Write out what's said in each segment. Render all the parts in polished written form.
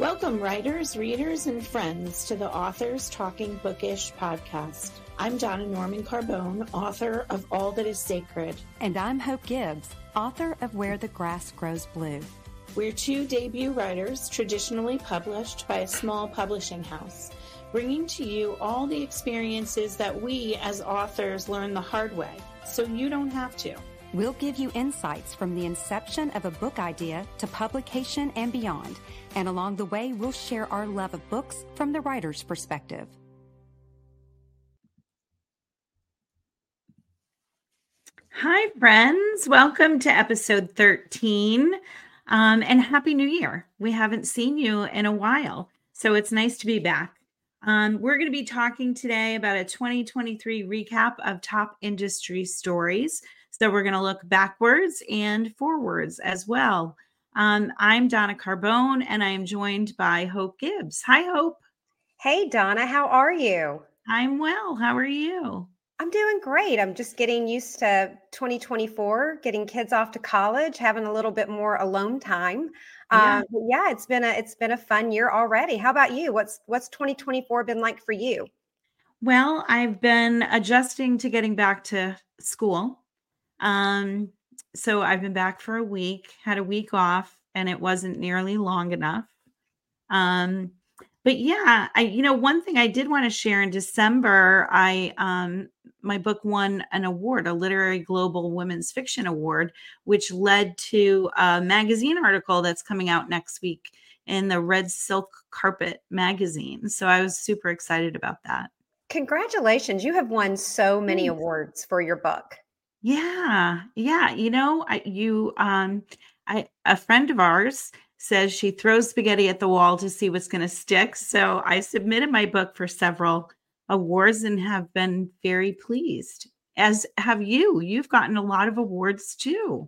Welcome, writers, readers, and friends, to the Authors Talking Bookish podcast. I'm Donna Norman Carbone, author of All That Is Sacred. And I'm Hope Gibbs, author of Where the Grass Grows Blue. We're two debut writers traditionally published by a small publishing house, bringing to you all the experiences that we as authors learn the hard way, so you don't have to. We'll give you insights from the inception of a book idea to publication and beyond. And along the way, we'll share our love of books from the writer's perspective. Hi, friends. Welcome to episode 13. And Happy New Year. We haven't seen you in a while, so it's nice to be back. We're going to be talking today about a 2023 recap of top industry stories. So we're going to look backwards and forwards as well. I'm Donna Carbone, and I am joined by Hope Gibbs. Hi, Hope. Hey, Donna. How are you? I'm well. How are you? I'm doing great. I'm just getting used to 2024, getting kids off to college, having a little bit more alone time. Yeah, it's been a fun year already. How about you? What's 2024 been like for you? Well, I've been adjusting to getting back to school. So I've been back for a week, had a week off, and it wasn't nearly long enough. But yeah, one thing I did want to share in December, my book won an award, a Literary Global Women's Fiction Award, which led to a magazine article that's coming out next week in the Red Silk Carpet magazine. So I was super excited about that. Congratulations. You have won so many awards for your book. Yeah. A friend of ours says she throws spaghetti at the wall to see what's going to stick. So I submitted my book for several awards and have been very pleased, as have you. You've gotten a lot of awards too.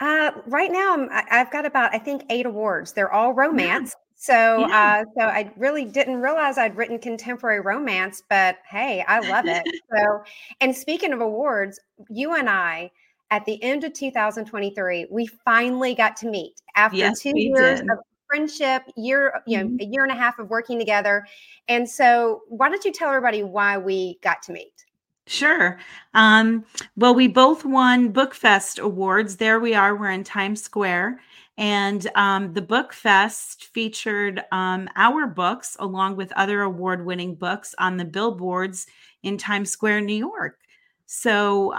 Right now I've got about, I think, 8 awards. They're all romance. Yeah. So I really didn't realize I'd written contemporary romance, but hey, I love it. So, and speaking of awards, you and I, at the end of 2023, we finally got to meet after 2 years of friendship, a year and a half of working together. And so why don't you tell everybody why we got to meet? Sure. Well, we both won BookFest awards. There we are. We're in Times Square. And the BookFest featured our books along with other award-winning books on the billboards in Times Square, New York. So,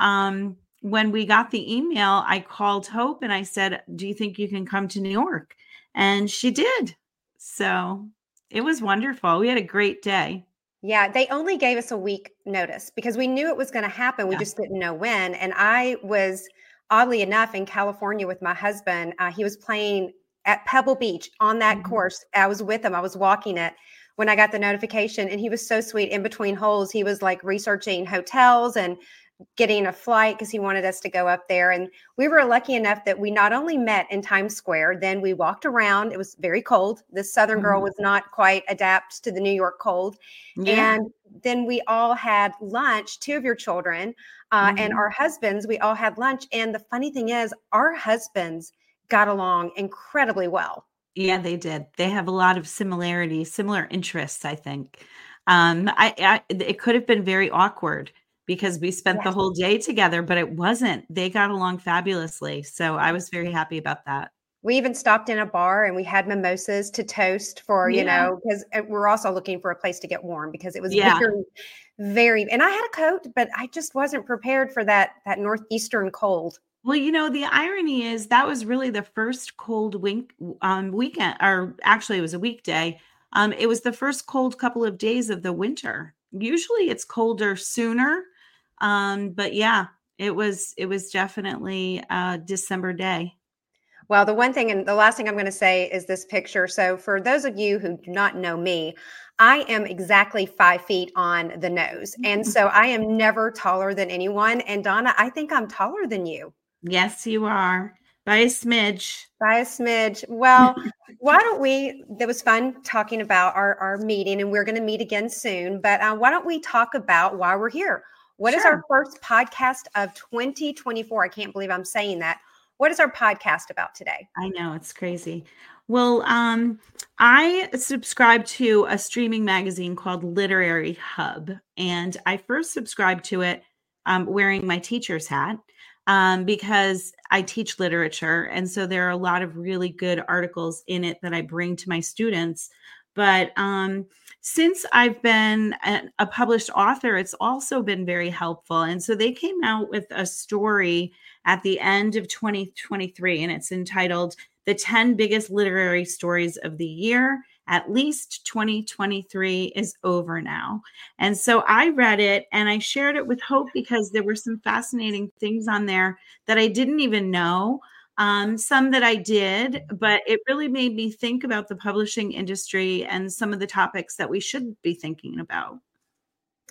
when we got the email, I called Hope and I said, do you think you can come to New York? And she did. So it was wonderful. We had a great day. Yeah. They only gave us a week notice because we knew it was going to happen. We just didn't know when. And I was, oddly enough, in California with my husband. He was playing at Pebble Beach on that course. I was with him. I was walking it when I got the notification, and he was so sweet. In between holes, he was like researching hotels and getting a flight because he wanted us to go up there. And we were lucky enough that we not only met in Times Square, then we walked around. It was very cold. This Southern girl was not quite adept to the New York cold. Yeah. And then we all had lunch, 2 of your children and our husbands, we all had lunch. And the funny thing is, our husbands got along incredibly well. Yeah, they did. They have a lot of similarities, similar interests, I think. It could have been very awkward, because we spent the whole day together, but it wasn't. They got along fabulously. So I was very happy about that. We even stopped in a bar and we had mimosas to toast for, because we're also looking for a place to get warm because it was very, very, and I had a coat, but I just wasn't prepared for that Northeastern cold. Well, the irony is that was really the first cold weekend, or actually it was a weekday. It was the first cold couple of days of the winter. Usually it's colder sooner. But yeah, it was definitely a December day. Well, the one thing, and the last thing I'm going to say is this picture. So for those of you who do not know me, I am exactly 5 feet on the nose. And so I am never taller than anyone. And Donna, I think I'm taller than you. Yes, you are. By a smidge. Well, why don't we, that was fun talking about our meeting, and we're going to meet again soon, but why don't we talk about why we're here? What is our first podcast of 2024? I can't believe I'm saying that. What is our podcast about today? I know, it's crazy. Well, I subscribe to a streaming magazine called Literary Hub, and I first subscribed to it wearing my teacher's hat because I teach literature. And so there are a lot of really good articles in it that I bring to my students. But since I've been a published author, it's also been very helpful. And so they came out with a story at the end of 2023, and it's entitled The 10 Biggest Literary Stories of the Year. At least 2023 is over now. And so I read it and I shared it with Hope because there were some fascinating things on there that I didn't even know. Some that I did, but it really made me think about the publishing industry and some of the topics that we should be thinking about.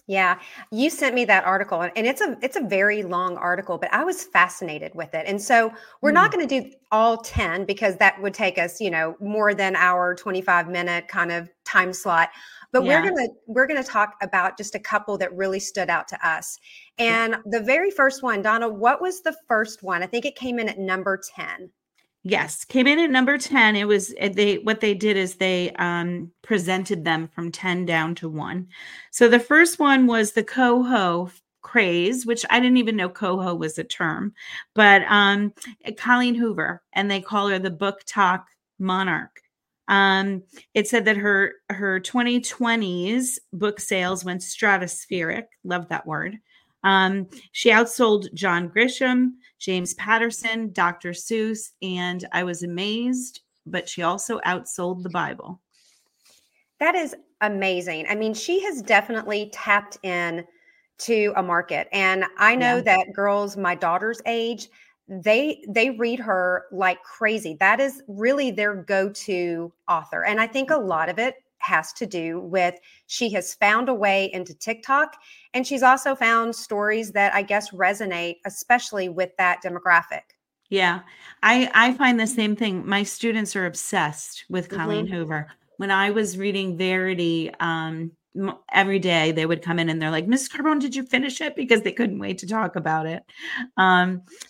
Yeah, you sent me that article, and it's a very long article, but I was fascinated with it. And so we're not going to do all 10 because that would take us, more than our 25-minute kind of time slot. But we're going to talk about just a couple that really stood out to us. And the very first one, Donna, what was the first one? I think it came in at number 10. Yes, came in at number 10. It was what they did is they presented them from 10 down to 1. So the first one was the coho craze, which I didn't even know coho was a term, but Colleen Hoover, and they call her the BookTok monarch. It said that her 2020s book sales went stratospheric. Love that word. She outsold John Grisham, James Patterson, Dr. Seuss, and I was amazed, but she also outsold the Bible. That is amazing. I mean, she has definitely tapped in to a market. And I know that girls my daughter's age, they read her like crazy. That is really their go-to author. And I think a lot of it has to do with she has found a way into TikTok, and she's also found stories that I guess resonate, especially with that demographic. Yeah, I find the same thing. My students are obsessed with Colleen Hoover. When I was reading Verity every day, they would come in and they're like, "Miss Carbone, did you finish it?" Because they couldn't wait to talk about it.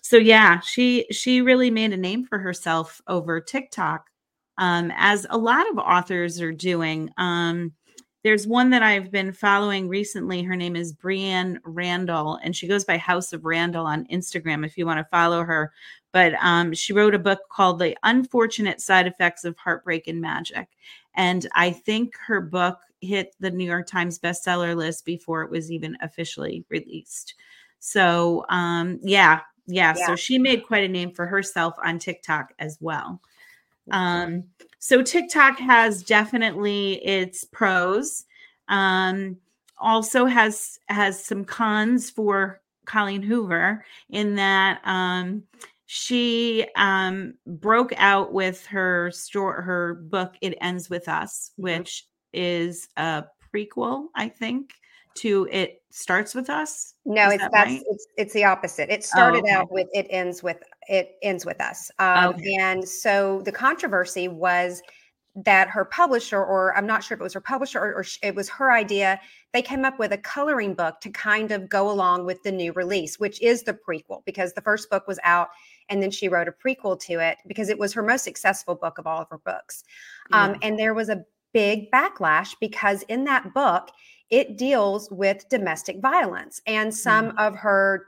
She really made a name for herself over TikTok. As a lot of authors are doing. There's one that I've been following recently. Her name is Brianne Randall, and she goes by House of Randall on Instagram if you want to follow her. But she wrote a book called The Unfortunate Side Effects of Heartbreak and Magic. And I think her book hit the New York Times bestseller list before it was even officially released. So so she made quite a name for herself on TikTok as well. So TikTok has definitely its pros, also has some cons for Colleen Hoover in that, she, broke out with her book, It Ends With Us, which is a prequel, I think, to It Starts With Us. No, it's the opposite. It started out with It Ends With Us. And so the controversy was that her publisher, or I'm not sure if it was her publisher or it was her idea, they came up with a coloring book to kind of go along with the new release, which is the prequel, because the first book was out and then she wrote a prequel to it because it was her most successful book of all of her books. And there was a big backlash because in that book, it deals with domestic violence. And some of her,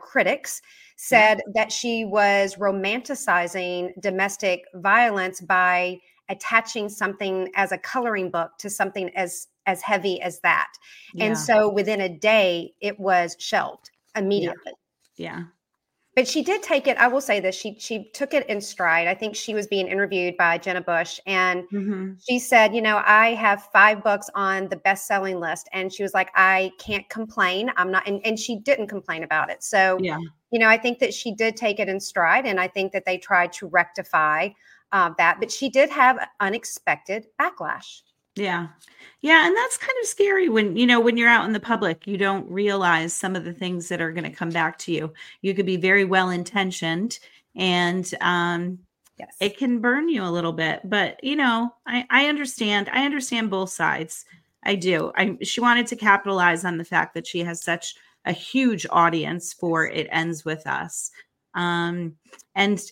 critics said that she was romanticizing domestic violence by attaching something as a coloring book to something as heavy as that. Yeah. And so within a day, it was shelved immediately. Yeah. But she did take it. I will say this. She took it in stride. I think she was being interviewed by Jenna Bush, and she said, I have 5 books on the best-selling list. And she was like, I can't complain. I'm not. And she didn't complain about it. So, I think that she did take it in stride. And I think that they tried to rectify that. But she did have unexpected backlash. Yeah. Yeah. And that's kind of scary when, when you're out in the public, you don't realize some of the things that are going to come back to you. You could be very well intentioned, and it can burn you a little bit, but I understand both sides. I do. She wanted to capitalize on the fact that she has such a huge audience for It Ends With Us. And,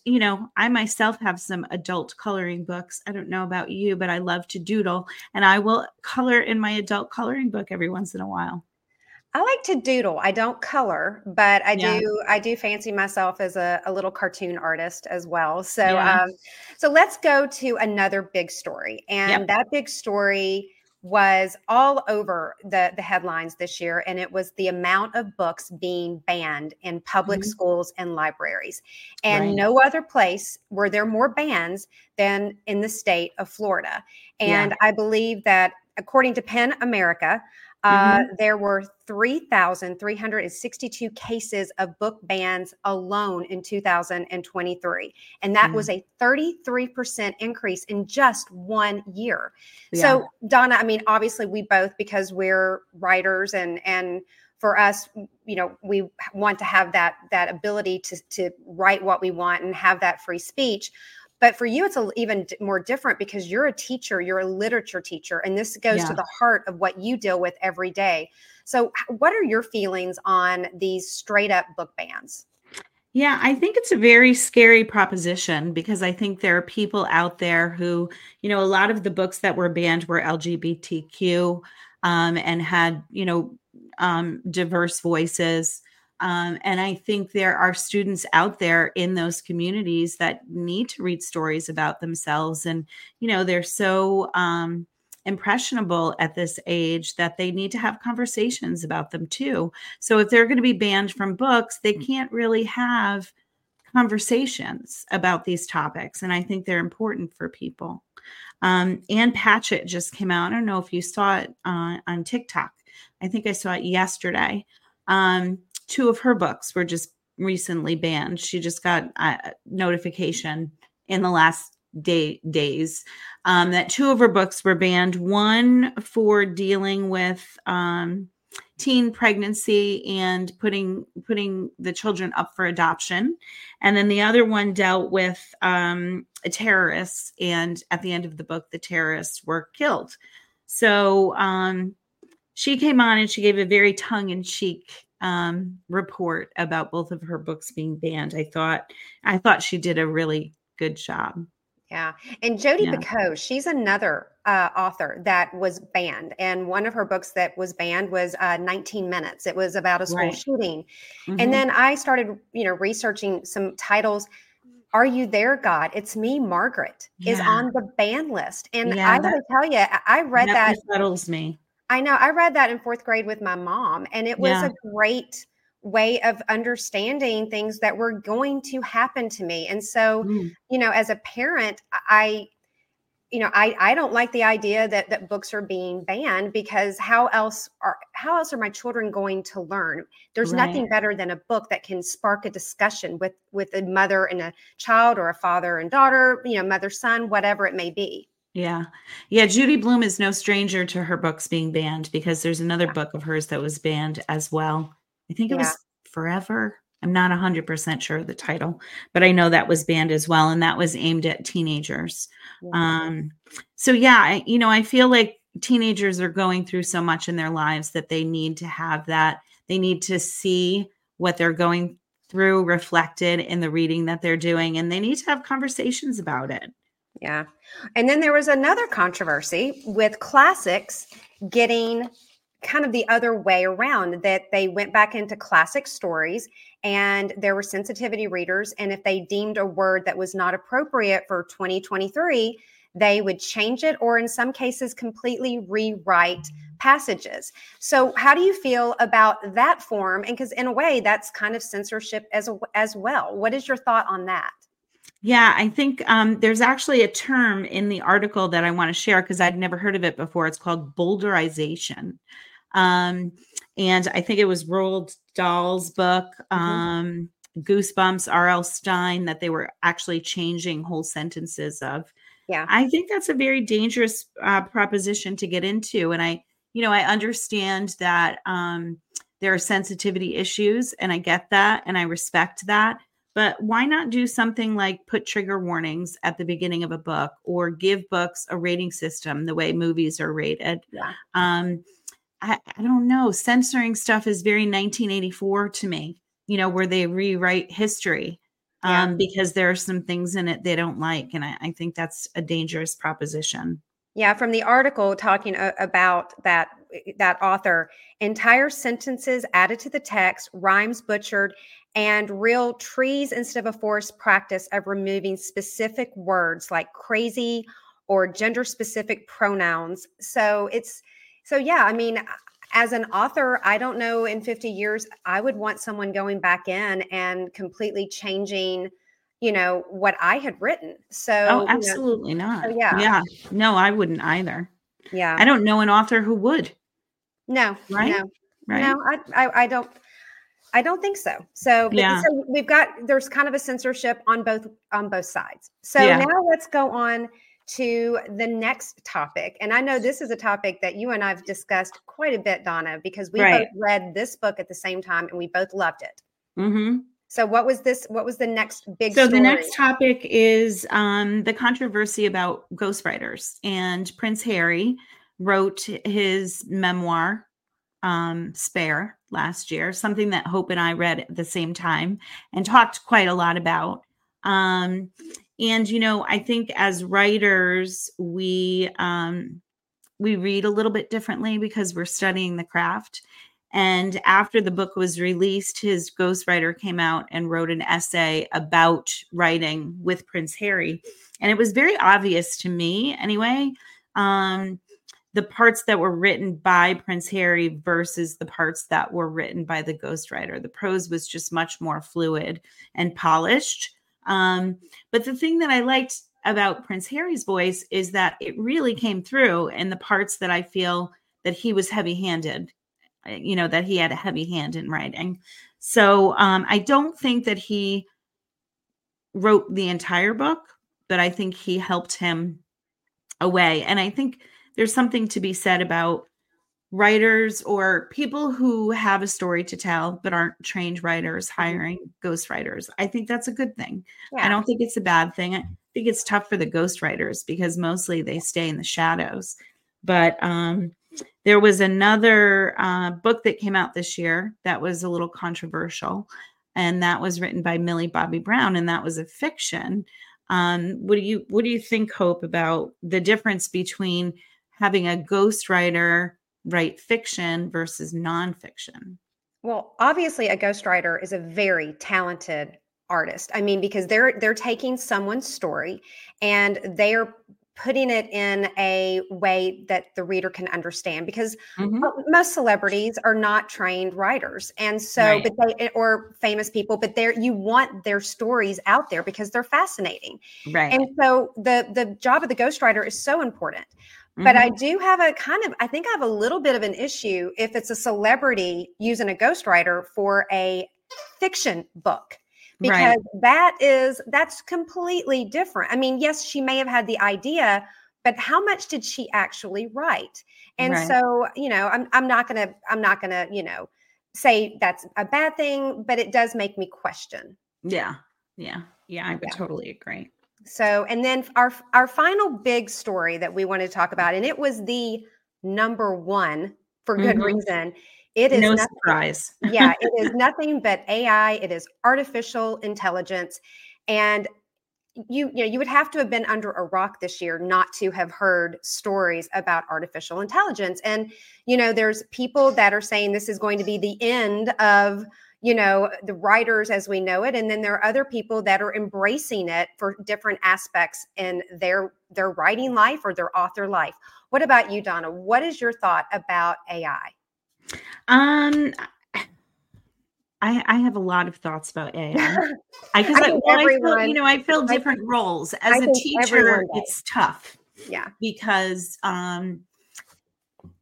you know, I myself have some adult coloring books. I don't know about you, but I love to doodle, and I will color in my adult coloring book every once in a while. I like to doodle. I don't color, but I do fancy myself as a little cartoon artist as well. So, so let's go to another big story. And that big story was all over the headlines this year, and it was the amount of books being banned in public schools and libraries. And no other place were there more bans than in the state of Florida. And I believe that according to PEN America, there were 3,362 cases of book bans alone in 2023. And that was a 33% increase in just 1 year. So Donna, I mean, obviously we both, because we're writers, and for us, you know, we want to have that ability to write what we want and have that free speech. But for you, it's even more different because you're a teacher, you're a literature teacher, and this goes to the heart of what you deal with every day. So what are your feelings on these straight up book bans? Yeah, I think it's a very scary proposition because I think there are people out there who, you know, a lot of the books that were banned were LGBTQ and had, you know, diverse voices. And I think there are students out there in those communities that need to read stories about themselves. And, you know, they're so impressionable at this age that they need to have conversations about them too. So if they're going to be banned from books, they can't really have conversations about these topics. And I think they're important for people. Ann Patchett just came out. I don't know if you saw it on TikTok. I think I saw it yesterday. Two of her books were just recently banned. She just got a notification in the last days that two of her books were banned. One for dealing with teen pregnancy and putting the children up for adoption, and then the other one dealt with terrorists. And at the end of the book, the terrorists were killed. So she came on and she gave a very tongue-in-cheek report about both of her books being banned. I thought she did a really good job. Yeah. And Jodi Picoult, she's another author that was banned. And one of her books that was banned was 19 Minutes. It was about a school shooting. And then I started, you know, researching some titles. Are You There, God? It's Me, Margaret is on the ban list. And I gotta tell you, I read that. That settles me. I know. I read that in fourth grade with my mom, and it was a great way of understanding things that were going to happen to me. And so, you know, as a parent, I don't like the idea that books are being banned, because how else are my children going to learn? There's nothing better than a book that can spark a discussion with a mother and a child, or a father and daughter, you know, mother, son, whatever it may be. Yeah. Yeah. Judy Blume is no stranger to her books being banned, because there's another book of hers that was banned as well. I think it was Forever. I'm not 100% sure of the title, but I know that was banned as well. And that was aimed at teenagers. I feel like teenagers are going through so much in their lives that they need to have that. They need to see what they're going through reflected in the reading that they're doing, and they need to have conversations about it. Yeah. And then there was another controversy with classics getting kind of the other way around, that they went back into classic stories, and there were sensitivity readers. And if they deemed a word that was not appropriate for 2023, they would change it, or in some cases completely rewrite passages. So how do you feel about that form? And because in a way that's kind of censorship as well. What is your thought on that? Yeah, I think there's actually a term in the article that I want to share, because I'd never heard of it before. It's called bolderization. And I think it was Roald Dahl's book, Goosebumps, R.L. Stine, that they were actually changing whole sentences of. Yeah, I think that's a very dangerous proposition to get into. And I understand that there are sensitivity issues, and I get that, and I respect that. But why not do something like put trigger warnings at the beginning of a book, or give books a rating system the way movies are rated? Yeah. I don't know. Censoring stuff is very 1984 to me, you know, where they rewrite history. because there are some things in it they don't like. And I think that's a dangerous proposition. Yeah. From the article talking about that author, entire sentences added to the text, rhymes butchered, and real trees instead of a forest practice of removing specific words like crazy or gender specific pronouns. As an author, I don't know, in 50 years, I would want someone going back in and completely changing, what I had written. So, absolutely not. So, yeah. No, I wouldn't either. Yeah. I don't know an author who would. No. Right. No, right. No, I don't think so. So there's kind of a censorship on both sides. So now let's go on to the next topic. And I know this is a topic that you and I've discussed quite a bit, Donna, because we both read this book at the same time and we both loved it. Mm-hmm. So what was the next big story? So the next topic is the controversy about ghostwriters, and Prince Harry wrote his memoir, Spare, last year, something that Hope and I read at the same time and talked quite a lot about. And, I think as writers, we read a little bit differently because we're studying the craft. And after the book was released, his ghostwriter came out and wrote an essay about writing with Prince Harry. And it was very obvious to me anyway, the parts that were written by Prince Harry versus the parts that were written by the ghostwriter. The prose was just much more fluid and polished. But the thing that I liked about Prince Harry's voice is that it really came through in the parts that I feel that he was heavy-handed, that he had a heavy hand in writing. So I don't think that he wrote the entire book, but I think he helped him away. And I think there's something to be said about writers or people who have a story to tell but aren't trained writers hiring ghostwriters. I think that's a good thing. Yeah. I don't think it's a bad thing. I think it's tough for the ghostwriters because mostly they stay in the shadows. But there was another book that came out this year that was a little controversial, and that was written by Millie Bobby Brown, and that was a fiction. What do you think, Hope, about the difference between having a ghostwriter write fiction versus nonfiction? Well, obviously a ghostwriter is a very talented artist. I mean, because they're taking someone's story and they are putting it in a way that the reader can understand, because most celebrities are not trained writers. And so, but they, or famous people, but you want their stories out there because they're fascinating. Right. And so the job of the ghostwriter is so important. But I do have I have a little bit of an issue if it's a celebrity using a ghostwriter for a fiction book, because that's completely different. I mean, yes, she may have had the idea, but how much did she actually write? And so, I'm not going to, say that's a bad thing, but it does make me question. Yeah. Yeah. Yeah. I would totally agree. So, and then our final big story that we wanted to talk about, and it was the number one for good reason. It is no surprise. Yeah, it is nothing but AI. It is artificial intelligence, and you would have to have been under a rock this year not to have heard stories about artificial intelligence. And there's people that are saying this is going to be the end of the writers as we know it. And then there are other people that are embracing it for different aspects in their writing life or their author life. What about you, Donna? What is your thought about AI? I have a lot of thoughts about AI. I fill different roles. As a teacher, it's tough. Yeah. Because,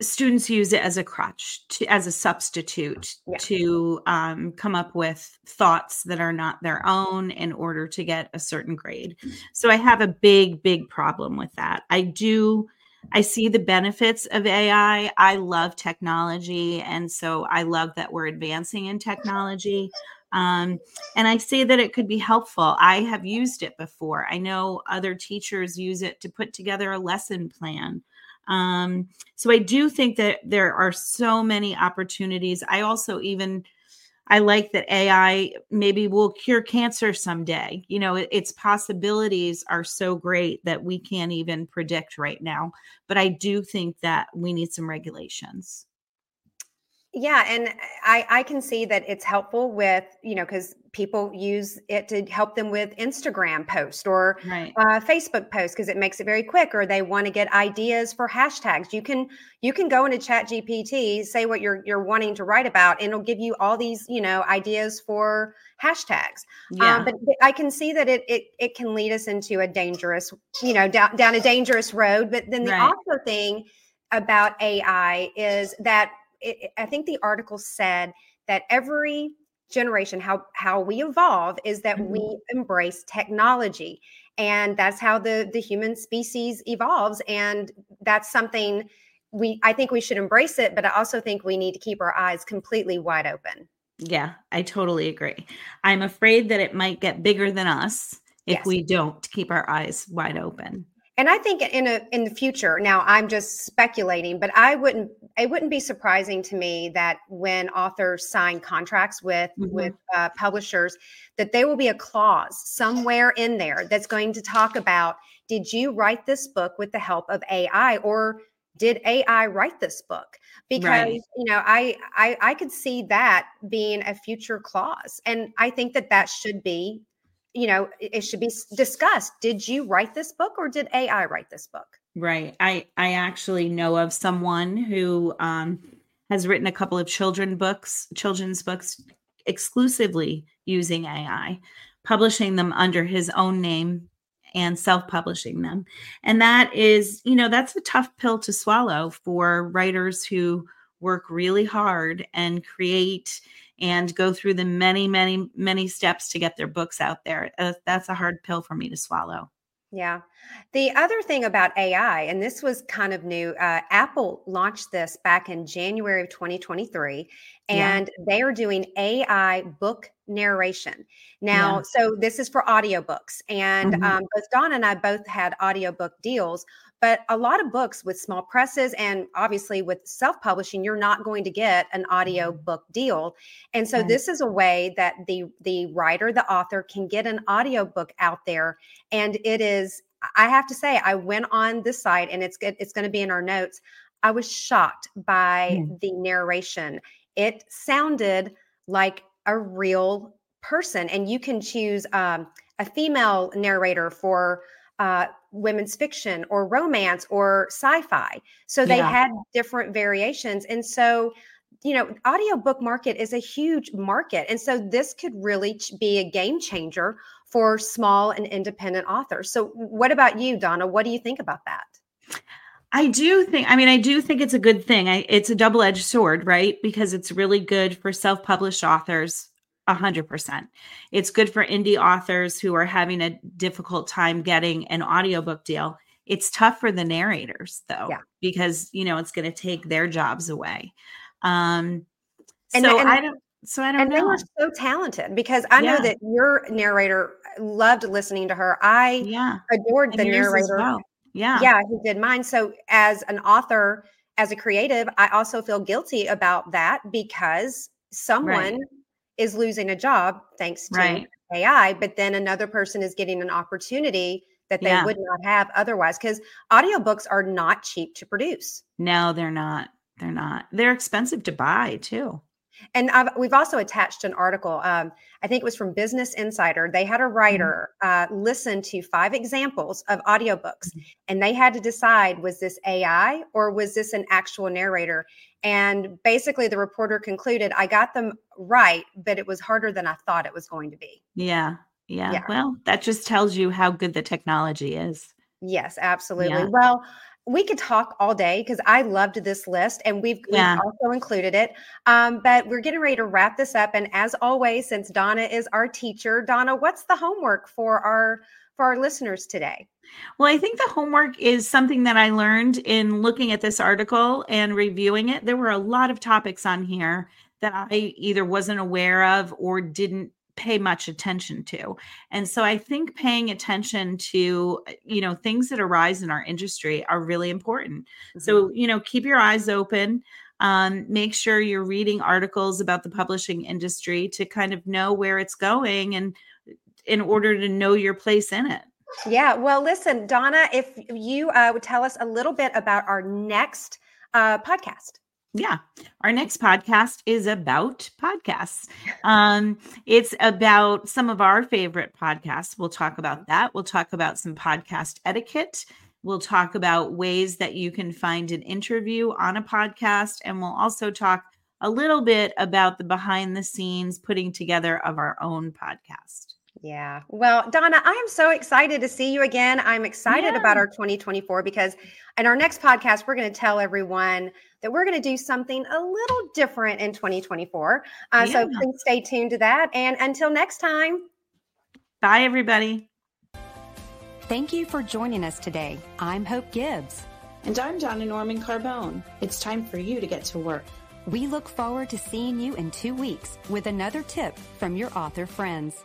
students use it as a crutch, as a substitute to come up with thoughts that are not their own in order to get a certain grade. So I have a big, big problem with that. I see the benefits of AI. I love technology. And so I love that we're advancing in technology. And I say that it could be helpful. I have used it before. I know other teachers use it to put together a lesson plan. So I do think that there are so many opportunities. I also even I like that AI maybe will cure cancer someday. You know, its possibilities are so great that we can't even predict right now. But I do think that we need some regulations. Yeah. And I can see that it's helpful with, you know, because people use it to help them with Instagram posts or Facebook posts because it makes it very quick, or they want to get ideas for hashtags. You can go into ChatGPT, say what you're wanting to write about, and it'll give you all these, you know, ideas for hashtags. Yeah. But I can see that it can lead us into a dangerous, you know, down a dangerous road. But then the also thing about AI is that I think the article said that every generation, how we evolve is that we embrace technology, and that's how the human species evolves. And that's something I think we should embrace it, but I also think we need to keep our eyes completely wide open. Yeah, I totally agree. I'm afraid that it might get bigger than us if we don't keep our eyes wide open. And I think in the future, now I'm just speculating, but it wouldn't be surprising to me that when authors sign contracts with publishers, that there will be a clause somewhere in there that's going to talk about, did you write this book with the help of AI, or did AI write this book? Because, you know, I could see that being a future clause. And I think that should be, you know, it should be discussed. Did you write this book, or did AI write this book? Right. I actually know of someone who has written a couple of children's books exclusively using AI, publishing them under his own name and self-publishing them. And that is, you know, that's a tough pill to swallow for writers who work really hard and create and go through the many, many, many steps to get their books out there. That's a hard pill for me to swallow. Yeah. The other thing about AI, and this was kind of new, Apple launched this back in January of 2023, and they are doing AI book narration. Now, so this is for audiobooks, and both Donna and I both had audiobook deals, but a lot of books with small presses and obviously with self-publishing, you're not going to get an audiobook deal. And so this is a way that the writer, the author, can get an audiobook out there. And it is, I have to say, I went on this site, and it's going to be in our notes. I was shocked by the narration. It sounded like a real person, and you can choose a female narrator for women's fiction or romance or sci-fi. So they had different variations. And so, you know, audiobook market is a huge market. And so this could really be a game changer for small and independent authors. So what about you, Donna? What do you think about that? I do think it's a good thing. It's a double-edged sword, right? Because it's really good for self-published authors, 100%. It's good for indie authors who are having a difficult time getting an audiobook deal. It's tough for the narrators, though, because, you know, it's going to take their jobs away. So I don't know. They were so talented, because I know that your narrator, loved listening to her. I adored and the narrator. Yeah, he did mine. So as an author, as a creative, I also feel guilty about that, because someone is losing a job thanks to AI, but then another person is getting an opportunity that they would not have otherwise, because audiobooks are not cheap to produce. No, they're not. They're not. They're expensive to buy, too. And we've also attached an article, I think it was from Business Insider. They had a writer listen to 5 examples of audiobooks, and they had to decide, was this AI or was this an actual narrator? And basically the reporter concluded, I got them right, but it was harder than I thought it was going to be. Yeah. Well, that just tells you how good the technology is. Yes, absolutely. Yeah. Well, we could talk all day, because I loved this list, and we've also included it. But we're getting ready to wrap this up. And as always, since Donna is our teacher, Donna, what's the homework for our listeners today? Well, I think the homework is something that I learned in looking at this article and reviewing it. There were a lot of topics on here that I either wasn't aware of or didn't pay much attention to. And so I think paying attention to, you know, things that arise in our industry are really important. So, you know, keep your eyes open. Make sure you're reading articles about the publishing industry to kind of know where it's going and in order to know your place in it. Yeah. Well, listen, Donna, if you would tell us a little bit about our next podcast. Yeah. Our next podcast is about podcasts. It's about some of our favorite podcasts. We'll talk about that. We'll talk about some podcast etiquette. We'll talk about ways that you can find an interview on a podcast. And we'll also talk a little bit about the behind the scenes putting together of our own podcast. Yeah. Well, Donna, I am so excited to see you again. I'm excited about our 2024 because in our next podcast, we're going to tell everyone that we're going to do something a little different in 2024. So please stay tuned to that. And until next time. Bye, everybody. Thank you for joining us today. I'm Hope Gibbs. And I'm Donna Norman Carbone. It's time for you to get to work. We look forward to seeing you in 2 weeks with another tip from your author friends.